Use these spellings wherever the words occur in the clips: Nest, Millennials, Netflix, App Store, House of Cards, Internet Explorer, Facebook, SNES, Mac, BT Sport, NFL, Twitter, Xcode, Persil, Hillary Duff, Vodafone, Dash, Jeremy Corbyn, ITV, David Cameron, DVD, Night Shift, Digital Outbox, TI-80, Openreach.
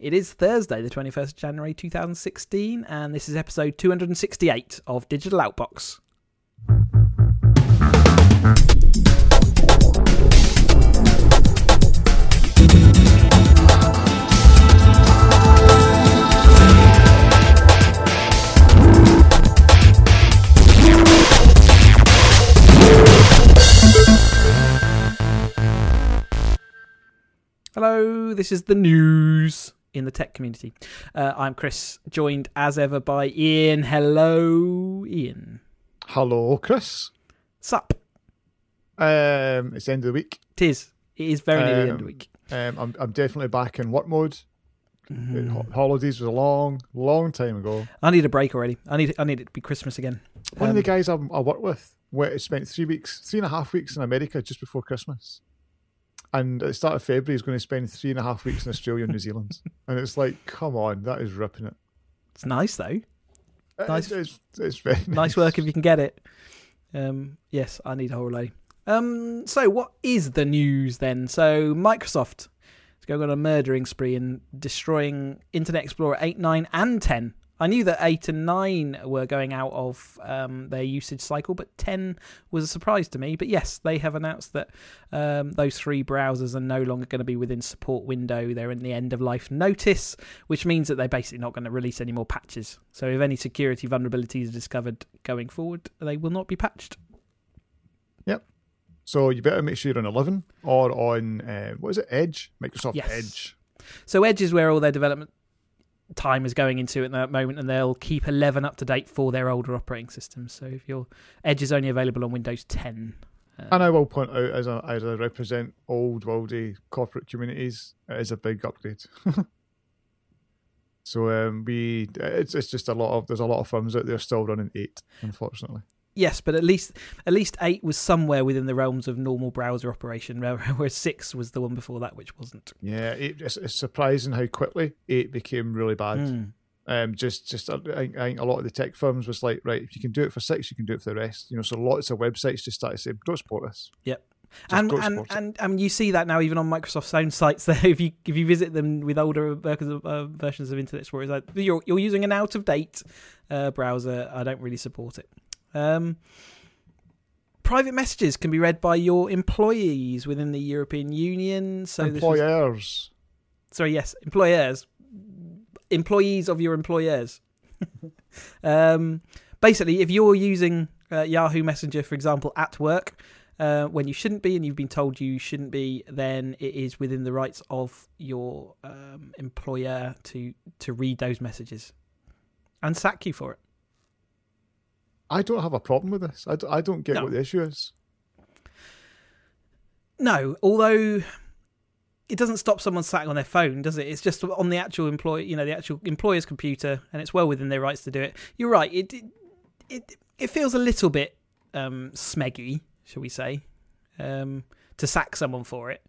It is Thursday, the 21st of January 2016, and this is episode 268 of Digital Outbox. Hello, this is the news in the tech community. I'm Chris, joined as ever by Ian. Hello, Ian. Hello, Chris. Sup? It's the end of the week. It is very nearly the end of the week. I'm definitely back in work mode. Holidays was a long time ago. I need a break already. I need it to be Christmas again. One of the guys I work with spent 3.5 weeks in America just before Christmas. And at the start of February, he's going to spend 3.5 weeks in Australia and New Zealand. And it's like, come on, that is ripping it. It's nice, though. Nice, it's very nice work if you can get it. Yes, I need a whole load. So what is the news then? So Microsoft is going on a murdering spree and destroying Internet Explorer 8, 9 and 10. I knew that 8 and 9 were going out of their usage cycle, but 10 was a surprise to me. But yes, they have announced that those three browsers are no longer going to be within support window. They're in the end-of-life notice, which means that they're basically not going to release any more patches. So if any security vulnerabilities are discovered going forward, they will not be patched. Yep. So you better make sure you're on 11 or on, Edge? Microsoft Edge. So Edge is where all their development time is going into at that moment, and they'll keep 11 up to date for their older operating systems. So if your Edge is only available on Windows 10. And I will point out, as I represent old worldy corporate communities, it is a big upgrade. So it's just there's a lot of firms out there still running 8, unfortunately. Yes, but at least 8 was somewhere within the realms of normal browser operation, whereas 6 was the one before that, which wasn't. Yeah, it's surprising how quickly 8 became really bad. I think a lot of the tech firms was like, right, if you can do it for 6, you can do it for the rest. You know, so lots of websites just started saying, don't support us. Yep. And you see that now even on Microsoft's own sites. There, if you visit them with older versions of Internet Explorer, it's like you're using an out of date browser. I don't really support it. Private messages can be read by your employees within the European Union. So employers. Employers. Employees of your employers. Basically, if you're using Yahoo Messenger, for example, at work, when you shouldn't be and you've been told you shouldn't be, then it is within the rights of your employer to read those messages and sack you for it. I don't have a problem with this. I don't get what the issue is. No, although it doesn't stop someone sat on their phone, does it? It's just on the actual employer's computer, and it's well within their rights to do it. You're right. It feels a little bit smeggy, shall we say, to sack someone for it.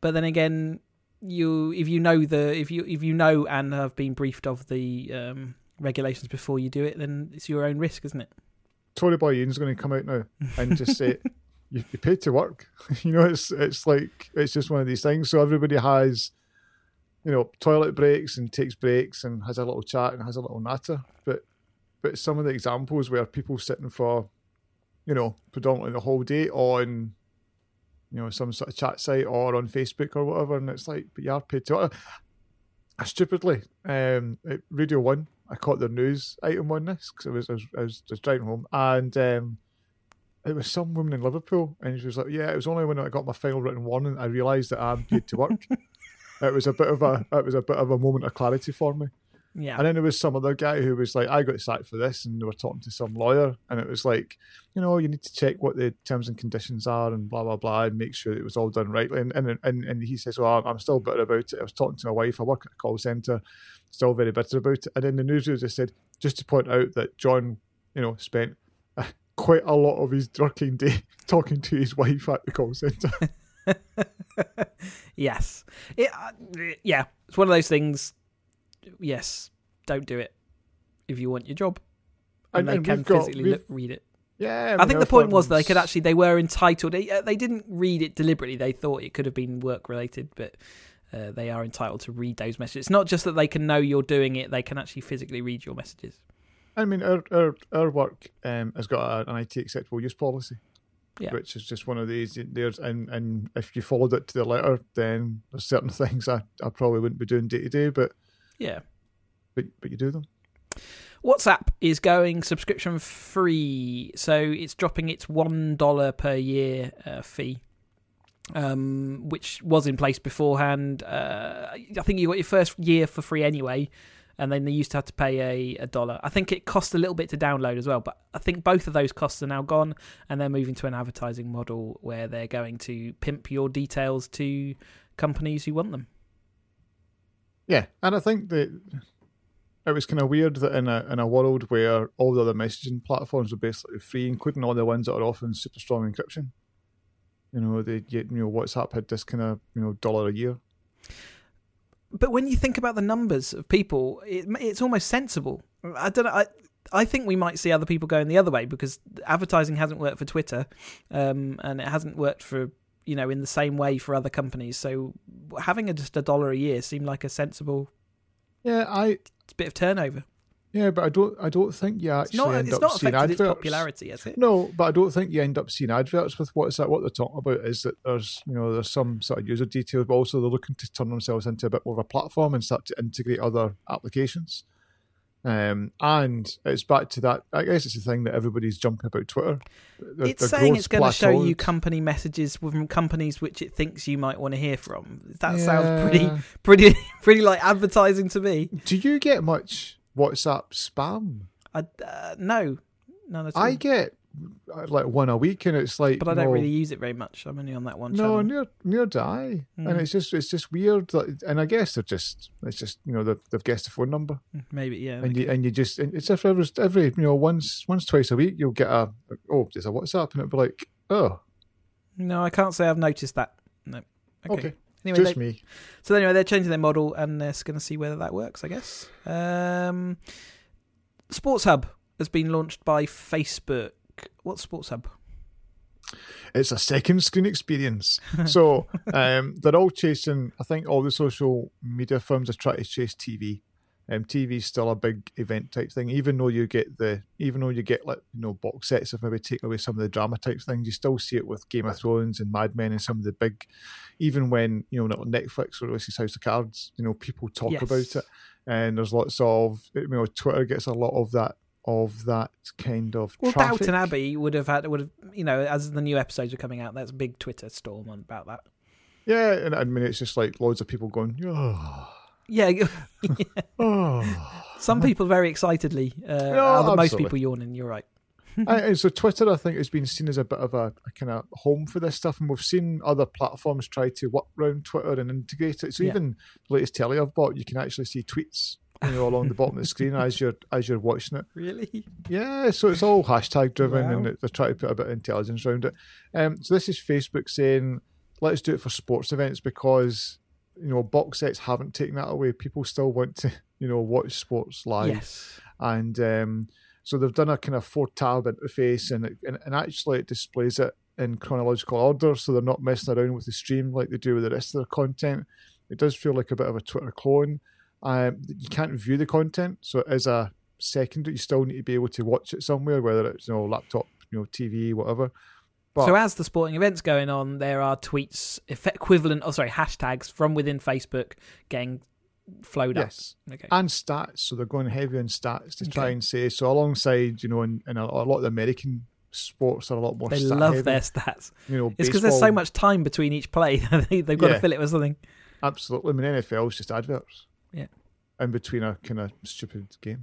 But then again, if you know and have been briefed of the regulations before you do it, then it's your own risk, isn't it? Tory boy Ian's going to come out now and just say, you paid to work. You know, it's like, it's just one of these things. So everybody has, you know, toilet breaks and takes breaks and has a little chat and has a little natter. But some of the examples where people sitting for, you know, predominantly the whole day on, you know, some sort of chat site or on Facebook or whatever, and it's like, but you are paid to work. I stupidly, at Radio 1, I caught their news item on this because I was driving home, and it was some woman in Liverpool, and she was like, "Yeah, it was only when I got my final written warning I realised that I'm paid to work." It was a bit of a moment of clarity for me. Yeah. And then there was some other guy who was like, "I got sacked for this," and they were talking to some lawyer, and it was like, you know, you need to check what the terms and conditions are, and blah blah blah, and make sure that it was all done rightly. And he says, "Well, I'm still bitter about it. I was talking to my wife. I work at a call centre. Still very bitter about it." And then the newsroom just said, just to point out that John, you know, spent quite a lot of his working day talking to his wife at the call centre. Yes. Yeah. It's one of those things. Yes. Don't do it if you want your job. And they can physically read it. Yeah. I think the point was that they were entitled. They didn't read it deliberately. They thought it could have been work related, but they are entitled to read those messages. It's not just that they can know you're doing it, they can actually physically read your messages. I mean, our work has got an IT acceptable use policy, which is just one of these. And if you followed it to the letter, then there's certain things I probably wouldn't be doing day to day, but you do them. WhatsApp is going subscription free, so it's dropping its $1 per year fee, which was in place beforehand. I think you got your first year for free anyway, and then they used to have to pay a $1. I think it cost a little bit to download as well, but I think both of those costs are now gone, and they're moving to an advertising model where they're going to pimp your details to companies who want them. Yeah, and I think that it was kind of weird that in a world where all the other messaging platforms are basically free, including all the ones that are offering super strong encryption, WhatsApp had this kind of $1 a year. But when you think about the numbers of people, it's almost sensible. I don't know. I think we might see other people going the other way, because advertising hasn't worked for Twitter, and it hasn't worked for in the same way for other companies. So having just a $1 a year seemed like a sensible. Yeah, it's a bit of turnover. Yeah, but I don't think you actually end up seeing adverts. It's not affected its popularity, is it? No, but I don't think you end up seeing adverts with WhatsApp. What they're talking about is that there's some sort of user details, but also they're looking to turn themselves into a bit more of a platform and start to integrate other applications. And it's back to that. I guess it's the thing that everybody's jumping about Twitter. It's saying it's going to show you company messages from companies which it thinks you might want to hear from. That sounds pretty like advertising to me. Do you get much WhatsApp spam? No, none at all. I get like one a week, and it's like, but I don't really use it very much. I'm only on that one channel. No, near die, and it's just weird. And I guess they've guessed the phone number, maybe. Yeah, and it's every once twice a week you'll get there's a WhatsApp, and it'll be like, oh, no, I can't say I've noticed that. No, okay. Anyway, me. So anyway, they're changing their model, and they're going to see whether that works, I guess. Sports Hub has been launched by Facebook. What's Sports Hub? It's a second screen experience. So they're all chasing, I think all the social media firms are trying to chase TV. TV's still a big event type thing, even though you get like box sets, if maybe take away some of the drama type things, you still see it with Game of Thrones and Mad Men and some of the big, even when Netflix releases House of Cards, people talk about it, and there's lots of Twitter gets a lot of that kind of traffic. Downton Abbey would have as the new episodes were coming out, that's a big Twitter storm about that. Yeah, and I mean it's just like loads of people going, oh. Yeah. Some people very excitedly. Most people yawning, you're right. And so Twitter, I think, has been seen as a bit of a kind of home for this stuff, and we've seen other platforms try to work around Twitter and integrate it. So even the latest telly I've bought, you can actually see tweets along the bottom of the screen as you're watching it. Really? Yeah, so it's all hashtag driven, and they're trying to put a bit of intelligence around it. So this is Facebook saying, let's do it for sports events, because box sets haven't taken that away. People still want to, watch sports live. Yes. And so they've done a kind of 4-tab interface, and actually it displays it in chronological order, so they're not messing around with the stream like they do with the rest of their content. It does feel like a bit of a Twitter clone. You can't view the content, so it is a secondary. You still need to be able to watch it somewhere, whether it's laptop, TV, whatever. But, so as the sporting event's going on, there are tweets hashtags from within Facebook getting flowed up. Okay. And stats. So they're going heavy on stats to try and say, so alongside, in a lot of the American sports are a lot more stats. They love heavy. Their stats. It's because there's so much time between each play. They've got to fill it with something. Absolutely. I mean, NFL is just adverts. Yeah. In between a kind of stupid game.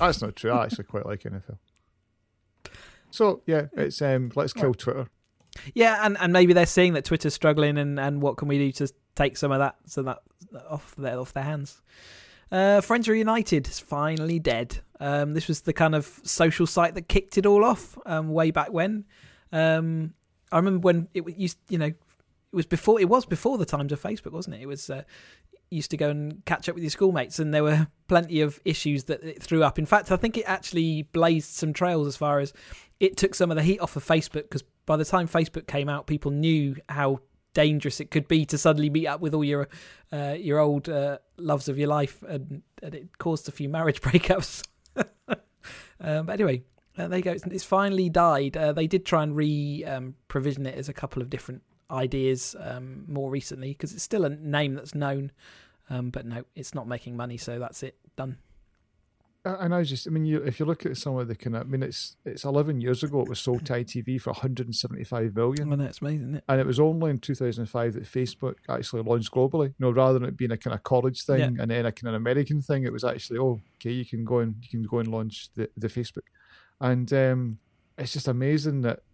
That's not true. I actually quite like NFL. So, yeah, it's let's kill Twitter. Yeah, and maybe they're seeing that Twitter's struggling, and what can we do to take some of that off their hands. Friends Reunited is finally dead. This was the kind of social site that kicked it all off way back when. I remember when it used, it was before the times of Facebook, wasn't it? It was used to go and catch up with your schoolmates, and there were plenty of issues that it threw up. In fact, I think it actually blazed some trails as far as it took some of the heat off of Facebook, because by the time Facebook came out, people knew how dangerous it could be to suddenly meet up with all your old loves of your life, and it caused a few marriage breakups. But anyway, there you go. It's finally died. They did try and provision it as a couple of different ideas more recently, because it's still a name that's known, but no, it's not making money, so that's it, done. And if you look at some of the it's 11 years ago it was sold to ITV for $175 million. Well, that's amazing, isn't it? And it was only in 2005 that Facebook actually launched globally. Rather than it being a kind of college thing and then a kind of American thing, it was actually you can go and launch the Facebook. And it's just amazing that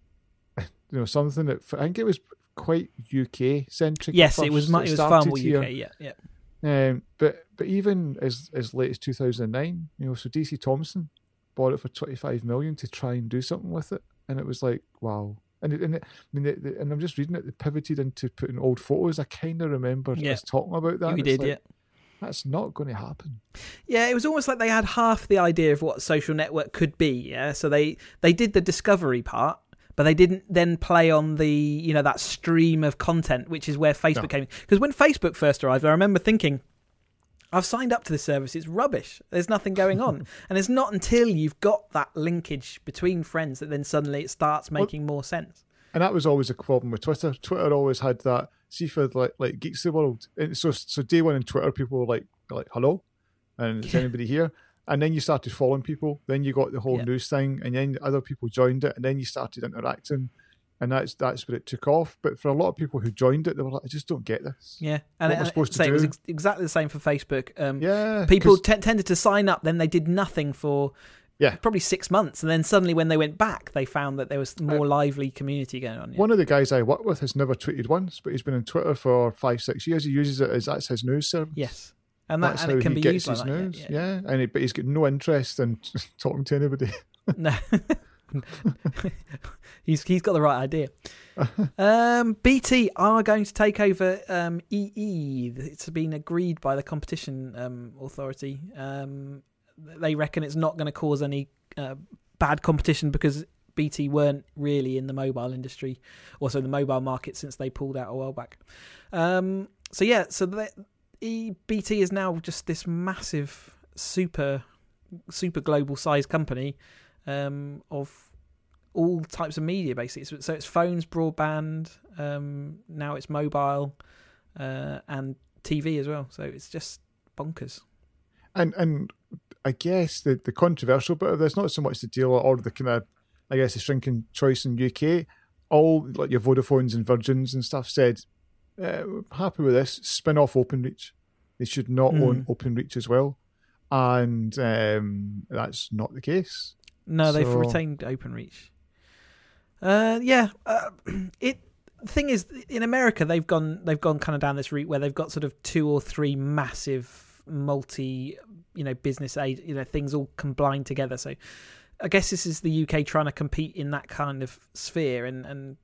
something that I think it was quite UK centric. Yes, it was far more UK. Yeah. But even as late as 2009, so DC Thompson bought it for $25 million to try and do something with it, and it was like, wow. And I'm just reading it, they pivoted into putting old photos. I kind of remembered us talking about that. We did, like, yeah. That's not going to happen. Yeah, it was almost like they had half the idea of what a social network could be. Yeah, so they did the discovery part, but they didn't then play on the, that stream of content, which is where Facebook came in. Because when Facebook first arrived, I remember thinking, I've signed up to this service. It's rubbish. There's nothing going on. And it's not until you've got that linkage between friends that then suddenly it starts making more sense. And that was always a problem with Twitter. Twitter always had that, see, for like geeks of the world. And so day one in Twitter, people were like hello? And is anybody here? And then you started following people. Then you got the whole news thing, and then other people joined it, and then you started interacting, and that's where it took off. But for a lot of people who joined it, they were like, "I just don't get this." Yeah, and we're supposed to do. It was exactly the same for Facebook. People tended to sign up, then they did nothing for probably 6 months, and then suddenly when they went back, they found that there was more lively community going on. Yeah. One of the guys I work with has never tweeted once, but he's been on Twitter for 5-6 years. He uses it as his news service. Yes. And that's how he gets his news. Yeah. But he's got no interest in talking to anybody. No. He's got the right idea. BT are going to take over EE. It's been agreed by the competition authority. They reckon it's not going to cause any bad competition, because BT weren't really in the mobile industry, also the mobile market, since they pulled out a while back. So BT is now just this massive, super global size company of all types of media, basically. So it's phones, broadband, now it's mobile and TV as well. So it's just bonkers. And I guess the controversial bit of this, not so much the deal or the kind of, I guess, the shrinking choice in UK. All like your Vodafones and Virgins and stuff said, happy with this, spin off Openreach. They should not own Openreach as well, and that's not the case. No, so they've retained Openreach. The thing is, in America they've gone kind of down this route where they've got sort of 2 or 3 massive multi, business aid, things all combined together. So I guess this is the UK trying to compete in that kind of sphere, and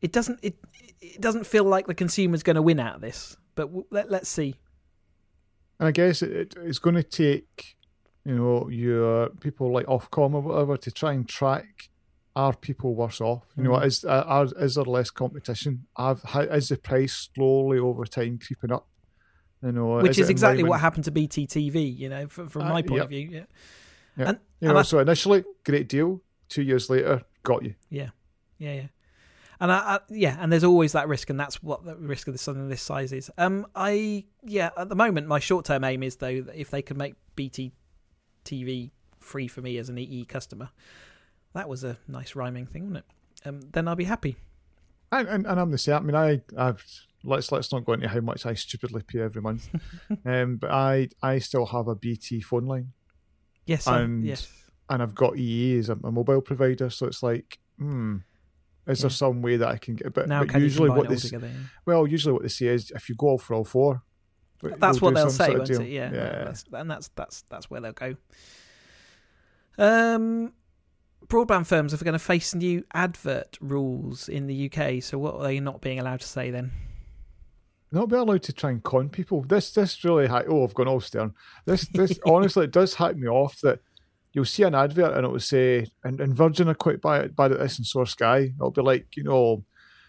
It doesn't feel like the consumer's going to win out of this, but let's see. And I guess it's going to take, your people like Ofcom or whatever to try and track, are people worse off? Is there less competition? Is the price slowly over time creeping up? Which is exactly what happened to BT TV, from my point of view. Yeah. Yeah. So initially, great deal. 2 years later, got you. Yeah. And and there's always that risk, and that's what the risk of something this size is. At the moment, my short-term aim is, though, if they could make BT TV free for me as an EE customer, that was a nice rhyming thing, wasn't it? Then I'll be happy. And I'm the same. Let's not go into how much I stupidly pay every month, but I still have a BT phone line. Yes, and I've got EE as a mobile provider, so it's like, Is there some way that I can get? But usually what they say, is if you go all for all four, that's what they'll say, won't it? Yeah. That's where they'll go. Broadband firms are going to face new advert rules in the UK. So what are they not being allowed to say then? Not be allowed to try and con people. This really I've gone all stern. This honestly, it does hack me off that. You'll see an advert and it will say, and Virgin are quite bad at this, and so are Sky. It'll be like,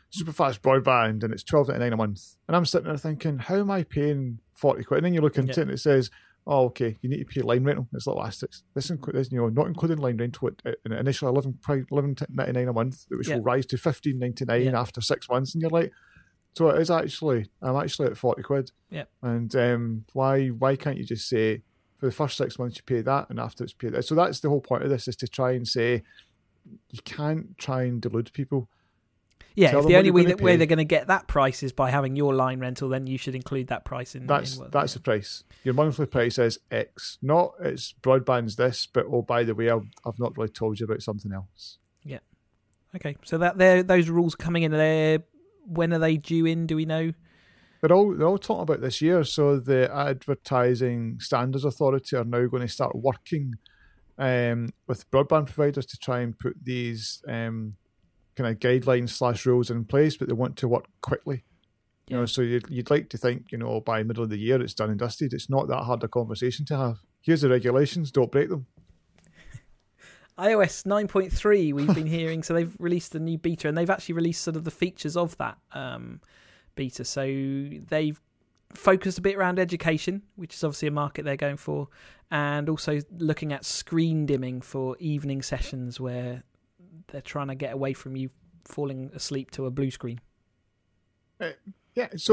super fast broadband, and it's $12.99 a month. And I'm sitting there thinking, how am I paying 40 quid? And then you look into it and it says, oh, okay, you need to pay line rental. It's like last six. This is, you know, not including line rental, an initial $11.99 a month, which will rise to $15.99 after 6 months. And you're like, so it is actually, I'm actually at 40 quid. Yeah. And why can't you just say, for the first 6 months you pay that, and after it's paid that? So that's the whole point of this, is to try and say, you can't try and delude people. Yeah, if the only way they're going to get that price is by having your line rental, then you should include that price in. That's the price. Your monthly price is X. Not it's broadband's this, but oh, by the way, I've not really told you about something else. Yeah. Okay, so that there, those rules coming in there, when are they due in? Do we know? They're all talking about this year. So the Advertising Standards Authority are now going to start working with broadband providers to try and put these kind of guidelines / rules in place, but they want to work quickly. Yeah. You know, so you'd like to think, you know, by middle of the year it's done and dusted. It's not that hard a conversation to have. Here's the regulations, don't break them. iOS 9.3 we've been hearing, so they've released a new beta, and they've actually released sort of the features of that beta. So they've focused a bit around education, which is obviously a market they're going for, and also looking at screen dimming for evening sessions where they're trying to get away from you falling asleep to a blue screen. This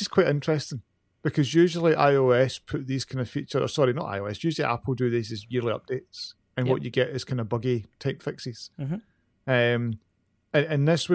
is quite interesting, because usually iOS put these kind of features, or sorry, not iOS, usually Apple do these as yearly updates, and what you get is kind of buggy type fixes. Mm-hmm. And this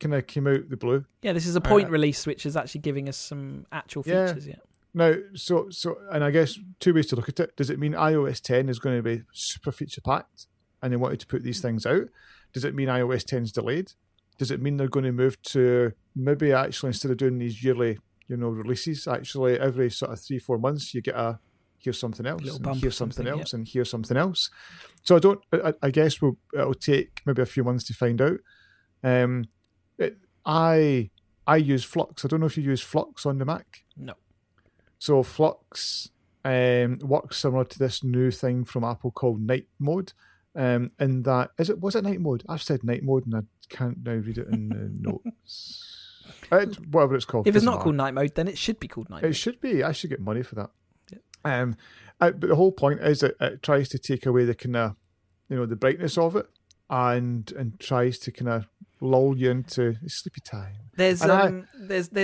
kind of came out the blue. Yeah, this is a point release, which is actually giving us some actual features. Yeah. Now, so, and I guess two ways to look at it. Does it mean iOS 10 is going to be super feature packed, and they wanted to put these things out? Does it mean iOS 10 is delayed? Does it mean they're going to move to maybe actually, instead of doing these yearly, you know, releases, actually every sort of 3-4 months you get here's something else, here's something else, and here's something else. So I guess it'll take maybe a few months to find out. I use Flux. I don't know if you use Flux on the Mac. No. So Flux works similar to this new thing from Apple called Night Mode. In that, was it Night Mode? I've said Night Mode, and I can't now read it in the notes. Whatever it's called. If it's not called Night Mode, then it should be called Night Mode. It should be. I should get money for that. Yeah. But the whole point is that it tries to take away the kind of, you know, the brightness of it, and tries to kind of lull you into sleepy time. There's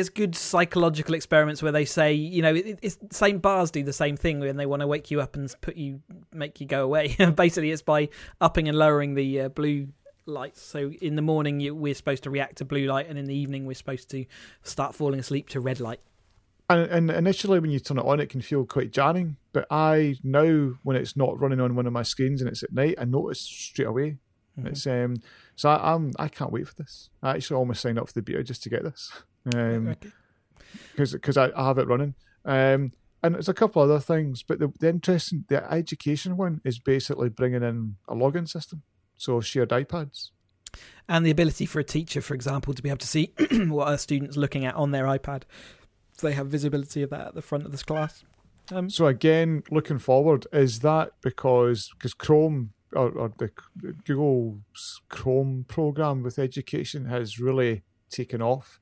good psychological experiments where they say, you know, it's same bars do the same thing when they want to wake you up and make you go away. Basically, it's by upping and lowering the blue lights. So in the morning we're supposed to react to blue light, and in the evening we're supposed to start falling asleep to red light. And initially when you turn it on, it can feel quite jarring. But I now, when it's not running on one of my screens and it's at night, I notice straight away. Mm-hmm. It's so I can't wait for this. I actually almost signed up for the beta just to get this, because I have it running. And there's a couple other things, but the interesting, the education one is basically bringing in a login system, so shared iPads, and the ability for a teacher, for example, to be able to see what a student's looking at on their iPad, so they have visibility of that at the front of this class. So again, looking forward, is that because Chrome, or the Google's Chrome program with education has really taken off,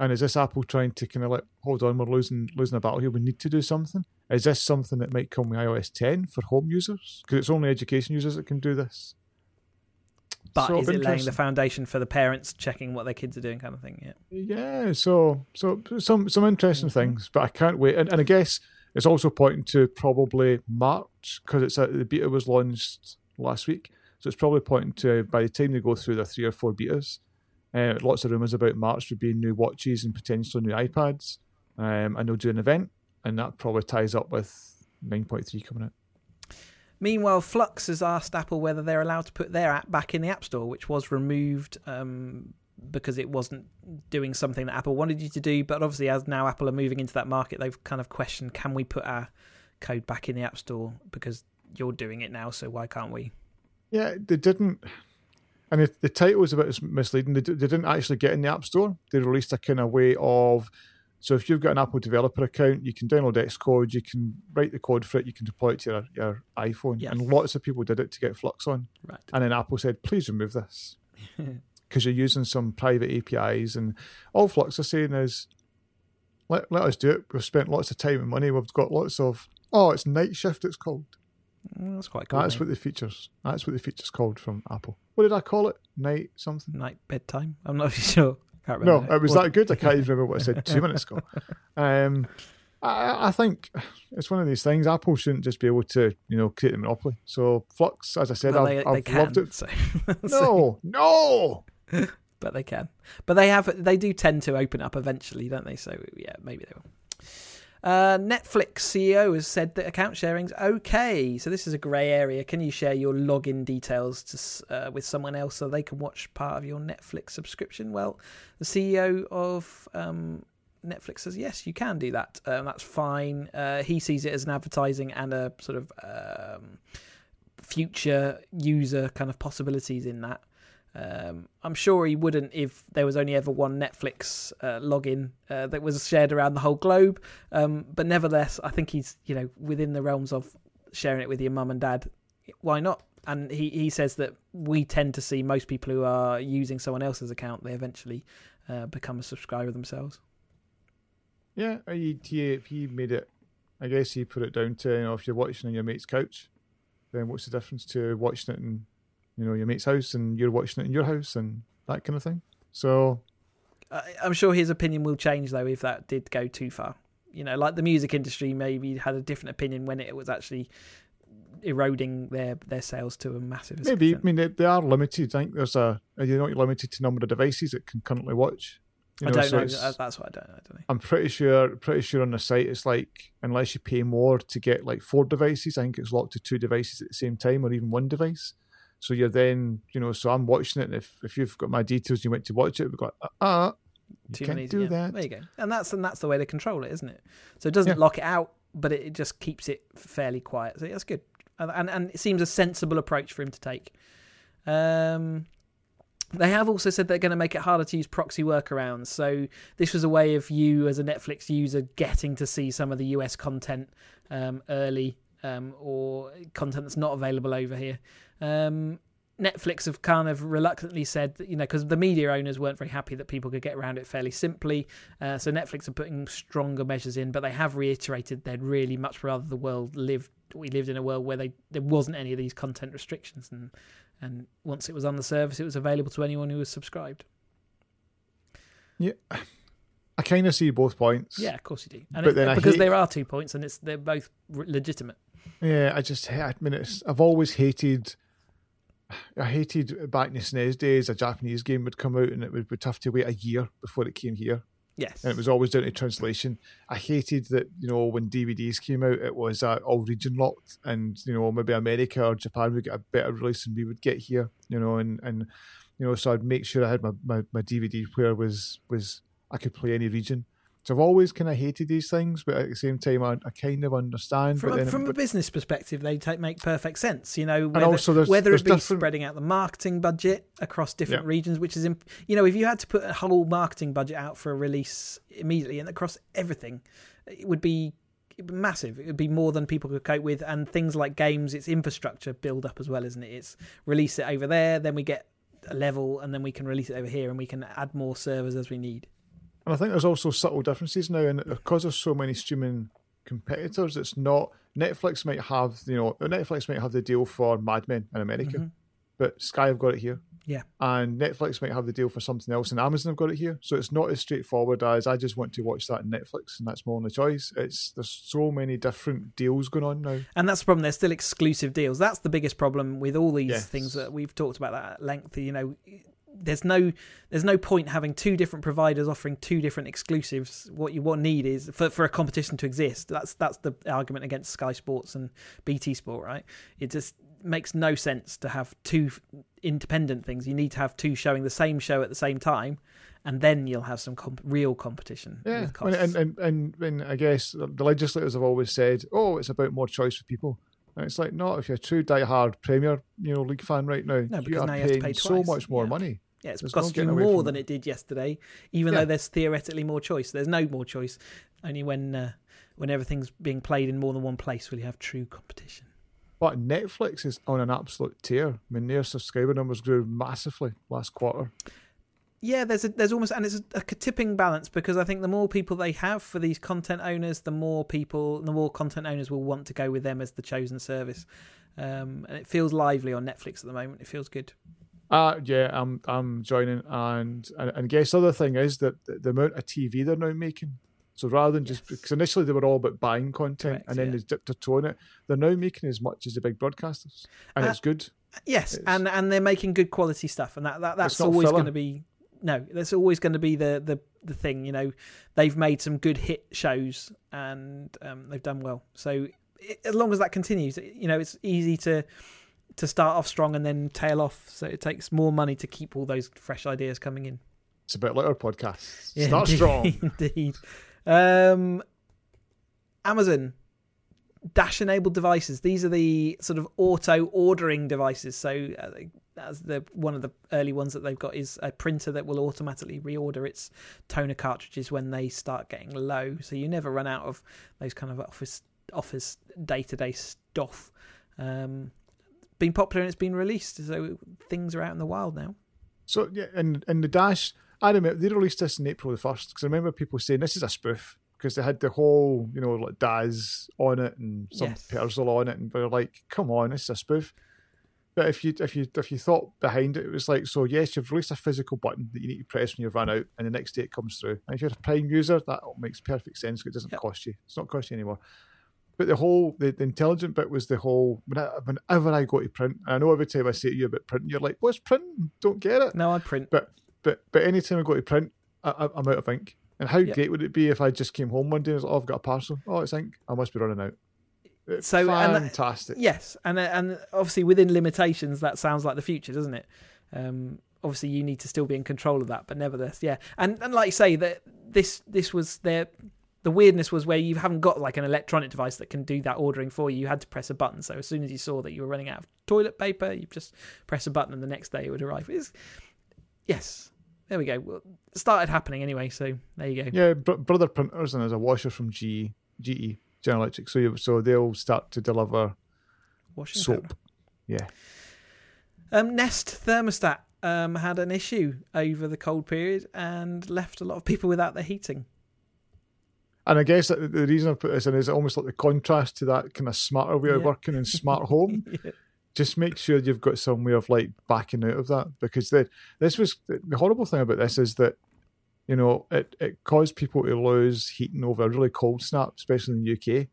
and is this Apple trying to kind of like, hold on, we're losing a battle here, we need to do something? Is this something that might come with iOS 10 for home users, because it's only education users that can do this? But so is it laying the foundation for the parents checking what their kids are doing, kind of thing? Yeah. So some interesting things, but I can't wait. And I guess it's also pointing to probably March, because it's the beta was launched last week, so it's probably pointing to, by the time they go through the 3 or 4 betas, lots of rumours about March would be new watches and potentially new iPads, and they'll do an event, and that probably ties up with 9.3 coming out. Meanwhile, Flux has asked Apple whether they're allowed to put their app back in the App Store, which was removed because it wasn't doing something that Apple wanted you to do. But obviously, as now Apple are moving into that market, they've kind of questioned, can we put our code back in the App Store, because you're doing it now, so why can't we? Yeah, they didn't. And the title is a bit misleading. They didn't actually get in the App Store. They released a kind of way of, so if you've got an Apple developer account, you can download Xcode, you can write the code for it, you can deploy it to your iPhone. Yeah. And lots of people did it to get Flux on. Right. And then Apple said, please remove this. because you're using some private APIs. And all Flux are saying is, let us do it. We've spent lots of time and money. We've got lots of, it's Night Shift it's called. That's quite cool. That's what the feature's called from Apple. What did I call it? Night something? Night bedtime? I'm not sure. I can't remember. No, it was that good. I can't even remember what I said 2 minutes ago. I think it's one of these things. Apple shouldn't just be able to, create a monopoly. So Flux, as I said, I've loved it. So. No. But they can. But they do tend to open up eventually, don't they? So yeah, maybe they will. Netflix CEO has said that account sharing's okay. So this is a grey area. Can you share your login details to, with someone else so they can watch part of your Netflix subscription? Well, the CEO of Netflix says, yes, you can do that. That's fine. He sees it as an advertising and a sort of future user kind of possibilities in that. I'm sure he wouldn't if there was only ever one Netflix login that was shared around the whole globe. But nevertheless, I think he's, within the realms of sharing it with your mum and dad. Why not? And he says that we tend to see most people who are using someone else's account, they eventually become a subscriber themselves. Yeah, he made it. I guess he put it down to, if you're watching on your mate's couch, then what's the difference to watching it in your mate's house and you're watching it in your house and that kind of thing. So I'm sure his opinion will change though if that did go too far. Like the music industry maybe had a different opinion when it was actually eroding their sales to a massive extent. Maybe. I mean, they are limited. I think there's you're limited to number of devices it can currently watch. I don't know. That's what I don't know. I'm pretty sure on the site it's like, unless you pay more to get like 4 devices, I think it's locked to 2 devices at the same time or even 1 device. So you're then, so I'm watching it, and if you've got my details and you went to watch it, we've got, you can't do that. There you go. And that's the way they control it, isn't it? So it doesn't lock it out, but it just keeps it fairly quiet. So that's good. And it seems a sensible approach for him to take. They have also said they're going to make it harder to use proxy workarounds. So this was a way of you as a Netflix user getting to see some of the US content early. Or content that's not available over here. Netflix have kind of reluctantly said, that, because the media owners weren't very happy that people could get around it fairly simply. So Netflix are putting stronger measures in, but they have reiterated they'd really much rather we lived in a world where there wasn't any of these content restrictions. And once it was on the service, it was available to anyone who was subscribed. Yeah. I kind of see both points. Yeah, of course you do. And because there are 2 points and they're both legitimate. Yeah, I've always hated. I hated back in the SNES days. A Japanese game would come out, and it would be tough to wait a year before it came here. Yes, and it was always down to translation. I hated that. When DVDs came out, it was all region locked, and maybe America or Japan would get a better release than we would get here. So I'd make sure I had my DVD player was I could play any region. So I've always kind of hated these things, but at the same time, I kind of understand. From a business perspective, they make perfect sense. Whether it be spreading out the marketing budget across different regions, which is, if you had to put a whole marketing budget out for a release immediately and across everything, it would be massive. It would be more than people could cope with. And things like games, it's infrastructure build up as well, isn't it? It's release it over there, then we get a level, and then we can release it over here, and we can add more servers as we need. And I think there's also subtle differences now, and because there's so many streaming competitors, it's not Netflix might have the deal for Mad Men in America, mm-hmm. but Sky have got it here. Yeah, and Netflix might have the deal for something else, and Amazon have got it here. So it's not as straightforward as I just want to watch that on Netflix, and that's my only choice. There's so many different deals going on now, and that's the problem. They're still exclusive deals. That's the biggest problem with all these things that we've talked about at length. There's no point having 2 different providers offering 2 different exclusives. What you need is for a competition to exist. That's the argument against Sky Sports and BT Sport, right? It just makes no sense to have 2 independent things. You need to have 2 showing the same show at the same time, and then you'll have some real competition. Yeah, and I guess the legislators have always said, it's about more choice for people. And it's like, no, if you're a true diehard Premier League fan right now, you have to pay so much more money. Yeah, it's costing you more than it did yesterday, even though there's theoretically more choice. There's no more choice. Only when everything's being played in more than one place will you have true competition. But Netflix is on an absolute tear. I mean, their subscriber numbers grew massively last quarter. Yeah, there's almost, and it's a tipping balance, because I think the more people they have for these content owners, the more content owners will want to go with them as the chosen service. And it feels lively on Netflix at the moment. It feels good. Yeah, I'm joining, and guess the other thing is that the amount of TV they're now making. So rather than just, because initially they were all about buying content, correct, and then they dipped a toe in it, they're now making as much as the big broadcasters, and it's good. Yes, and they're making good quality stuff, and that's always going to be. No, that's always going to be the thing, you know. They've made some good hit shows, and they've done well. So as long as that continues, you know, it's easy to start off strong and then tail off. So it takes more money to keep all those fresh ideas coming in. It's a bit like our podcast. Yeah, start strong. Indeed. Amazon. Dash-enabled devices. These are the sort of auto-ordering devices. So as one of the early ones that they've got is a printer that will automatically reorder its toner cartridges when they start getting low. So you never run out of those kind of office day-to-day stuff. Been popular and it's been released. So things are out in the wild now. So yeah, and the Dash, I remember they released this on April the 1st, because I remember people saying this is a spoof, because they had the whole, you know, like Daz on it and some Persil on it, and they're like, "Come on, this is a spoof." But if you thought behind it, it was like, so yes, you've released a physical button that you need to press when you've run out, and the next day it comes through. And if you're a Prime user, that makes perfect sense, because it doesn't cost you. It's not cost you anymore. But the whole the intelligent bit was the whole whenever I go to print, and I know every time I say to you about printing, you're like, "What's printing? Don't get it." No, I print. But anytime I go to print, I'm out of ink. And how great would it be if I just came home one day and was like, "Oh, I've got a parcel. Oh, it's ink. I must be running out." It's so fantastic. And obviously within limitations, that sounds like the future, doesn't it? Obviously, you need to still be in control of that, but nevertheless, yeah. And like you say, that this was their. The weirdness was where you haven't got like an electronic device that can do that ordering for you. You had to press a button. So as soon as you saw that you were running out of toilet paper, you just press a button, and the next day it would arrive. There we go. Well, it started happening anyway, so there you go. Yeah, brother printers, and there's a washer from GE, General Electric. So they'll start to deliver washing soap. Yeah. Nest thermostat had an issue over the cold period and left a lot of people without their heating. And I guess that the reason I put this in is almost like the contrast to that kind of smarter way of working and smart home. Just make sure you've got some way of like backing out of that, because the horrible thing about this is that, you know, it caused people to lose heating over a really cold snap, especially in the UK.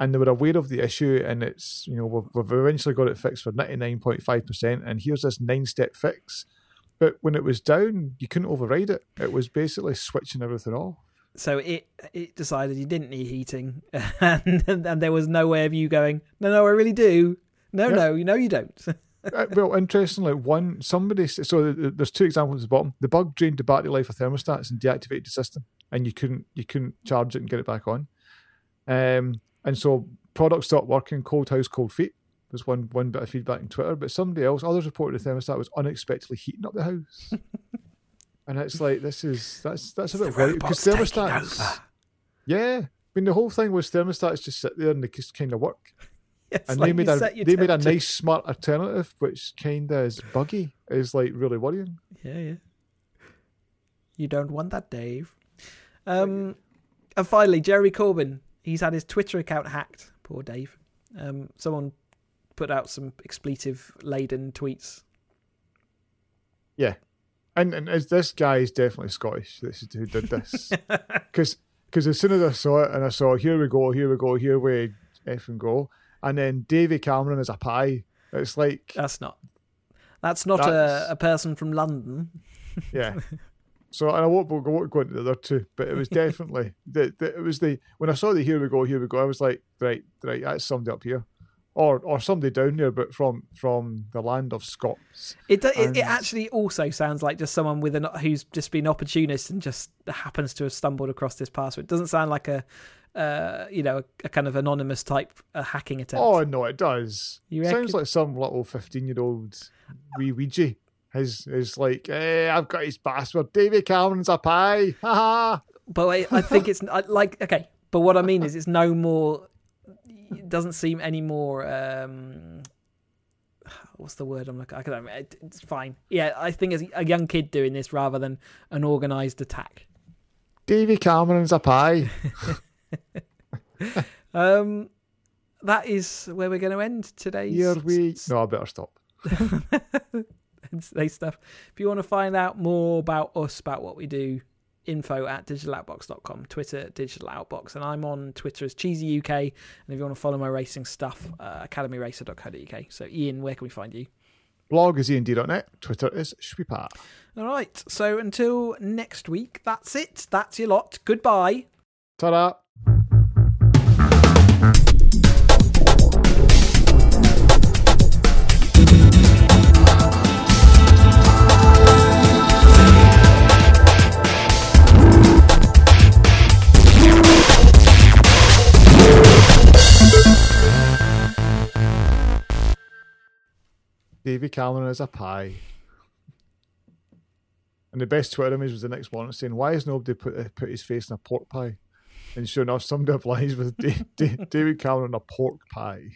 And they were aware of the issue, and it's, you know, we've eventually got it fixed for 99.5%, and here's this 9-step fix. But when it was down, you couldn't override it. It was basically switching everything off. So it decided you didn't need heating, and there was no way of you going, no, I really do. No, you don't. Well, interestingly, there's two examples at the bottom. The bug drained the battery life of thermostats and deactivated the system, and you couldn't charge it and get it back on. And so products stopped working. Cold house, cold feet. There's one bit of feedback on Twitter, but others reported the thermostat was unexpectedly heating up the house. And it's like, that's a bit worried, because thermostats. Yeah, I mean, the whole thing was thermostats just sit there and they just kind of work. It's and like they made a nice, smart alternative, which kind of is buggy. It's like really worrying. Yeah. You don't want that, Dave. And finally, Jeremy Corbyn. He's had his Twitter account hacked. Poor Dave. Someone put out some expletive-laden tweets. Yeah. And this guy is definitely Scottish. This is who did this. Because as soon as I saw it, and I saw, here we go, here we effing go. And then David Cameron is a pie. It's like... That's not a person from London. Yeah. So, and I won't go into the other two, but it was definitely... when I saw the here we go, I was like, right, that's somebody up here. Or somebody down here, but from the land of Scots. It actually also sounds like just someone who's just been opportunist and just happens to have stumbled across this password. It doesn't sound like a kind of anonymous type hacking attempt. Oh no, it does. It sounds like some little 15-year-old wee Ouija is like, "Hey, I've got his password. David Cameron's a pie." Ha. But I think it's like, okay. But what I mean is, it's no more. It doesn't seem any more what's the word I'm looking at? It's fine. Yeah, I think it's a young kid doing this rather than an organised attack. David Cameron's a pie. That is where we're going to end today's... No, I better stop. Today's stuff. If you want to find out more about us, about what we do, info@digitaloutbox.com, Twitter digitaloutbox, and I'm on Twitter as CheesyUK. And if you want to follow my racing stuff, academyracer.co.uk. So Ian, where can we find you? Blog is iand.net, Twitter is Schwipar. All right, so until next week, that's it. That's your lot. Goodbye. Ta-da. David Cameron is a pie. And the best Twitter image was the next one saying, why has nobody put his face in a pork pie? And sure enough, somebody applies with David Cameron a pork pie.